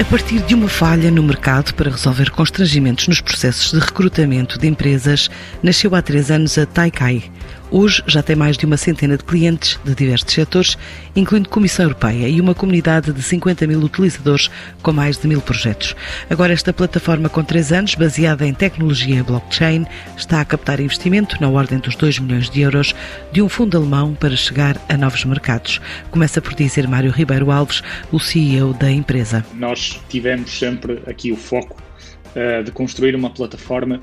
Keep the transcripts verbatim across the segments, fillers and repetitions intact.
A partir de uma falha no mercado para resolver constrangimentos nos processos de recrutamento de empresas, nasceu há três anos a Taikai. Hoje já tem mais de uma centena de clientes de diversos setores, incluindo Comissão Europeia e uma comunidade de cinquenta mil utilizadores com mais de mil projetos. Agora esta plataforma com três anos, baseada em tecnologia blockchain, está a captar investimento na ordem dos dois milhões de euros de um fundo alemão para chegar a novos mercados. Começa por dizer Mário Ribeiro Alves, o C E O da empresa. Nós tivemos sempre aqui o foco uh, de construir uma plataforma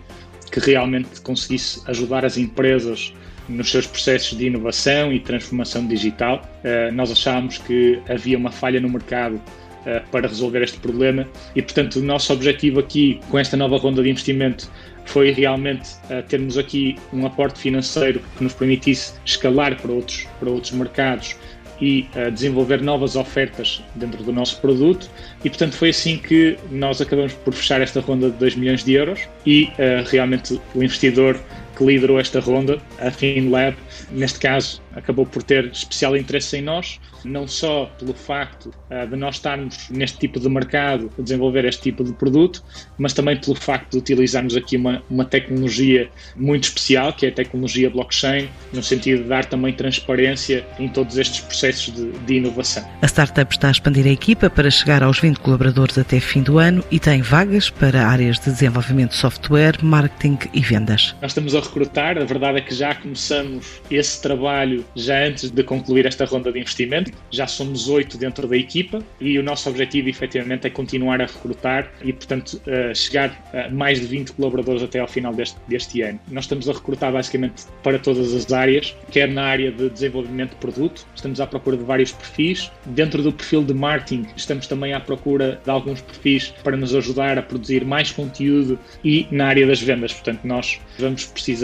que realmente conseguisse ajudar as empresas nos seus processos de inovação e transformação digital. Uh, nós achámos que havia uma falha no mercado uh, para resolver este problema e, portanto, o nosso objetivo aqui com esta nova ronda de investimento foi realmente uh, termos aqui um aporte financeiro que nos permitisse escalar para outros, para outros mercados e uh, desenvolver novas ofertas dentro do nosso produto e, portanto, foi assim que nós acabamos por fechar esta ronda de dois milhões de euros e uh, realmente o investidor que liderou esta ronda, a FinLab, neste caso, acabou por ter especial interesse em nós, não só pelo facto uh, de nós estarmos neste tipo de mercado, a desenvolver este tipo de produto, mas também pelo facto de utilizarmos aqui uma, uma tecnologia muito especial, que é a tecnologia blockchain, no sentido de dar também transparência em todos estes processos de, de inovação. A startup está a expandir a equipa para chegar aos vinte colaboradores até fim do ano e tem vagas para áreas de desenvolvimento de software, marketing e vendas. Nós estamos a recrutar, a verdade é que já começamos esse trabalho já antes de concluir esta ronda de investimento. Já somos oito dentro da equipa e o nosso objetivo, efetivamente, é continuar a recrutar e, portanto, chegar a mais de vinte colaboradores até ao final deste, deste ano. Nós estamos a recrutar, basicamente, para todas as áreas, quer na área de desenvolvimento de produto, estamos à procura de vários perfis. Dentro do perfil de marketing, estamos também à procura de alguns perfis para nos ajudar a produzir mais conteúdo e na área das vendas. Portanto, nós vamos precisar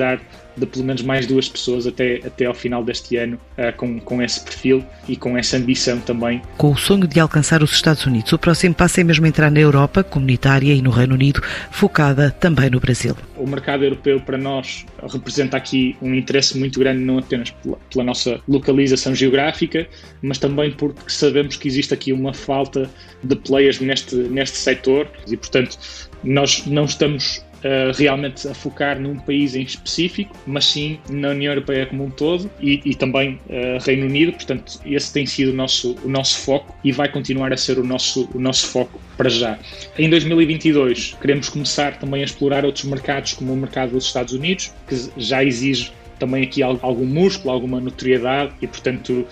de pelo menos mais duas pessoas até, até ao final deste ano uh, com, com esse perfil e com essa ambição também. Com o sonho de alcançar os Estados Unidos, o próximo passo é mesmo entrar na Europa comunitária e no Reino Unido, focada também no Brasil. O mercado europeu para nós representa aqui um interesse muito grande, não apenas pela, pela nossa localização geográfica, mas também porque sabemos que existe aqui uma falta de players neste, neste setor e, portanto, nós não estamos Uh, realmente a focar num país em específico, mas sim na União Europeia como um todo e, e também uh, Reino Unido. Portanto, esse tem sido o nosso, o nosso foco e vai continuar a ser o nosso, o nosso foco para já. Em dois mil e vinte e dois, queremos começar também a explorar outros mercados, como o mercado dos Estados Unidos, que já exige também aqui algum músculo, alguma notoriedade e, portanto,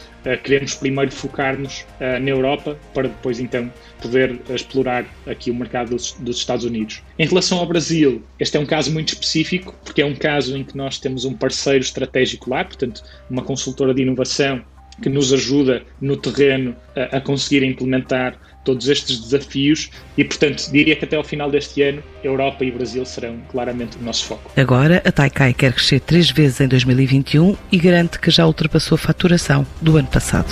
queremos primeiro focar-nos na Europa para depois, então, poder explorar aqui o mercado dos Estados Unidos. Em relação ao Brasil, este é um caso muito específico, porque é um caso em que nós temos um parceiro estratégico lá, portanto, uma consultora de inovação que nos ajuda no terreno a, a conseguir implementar todos estes desafios e, portanto, diria que até ao final deste ano, Europa e Brasil serão claramente o nosso foco. Agora, a Taikai quer crescer três vezes em dois mil e vinte e um e garante que já ultrapassou a faturação do ano passado.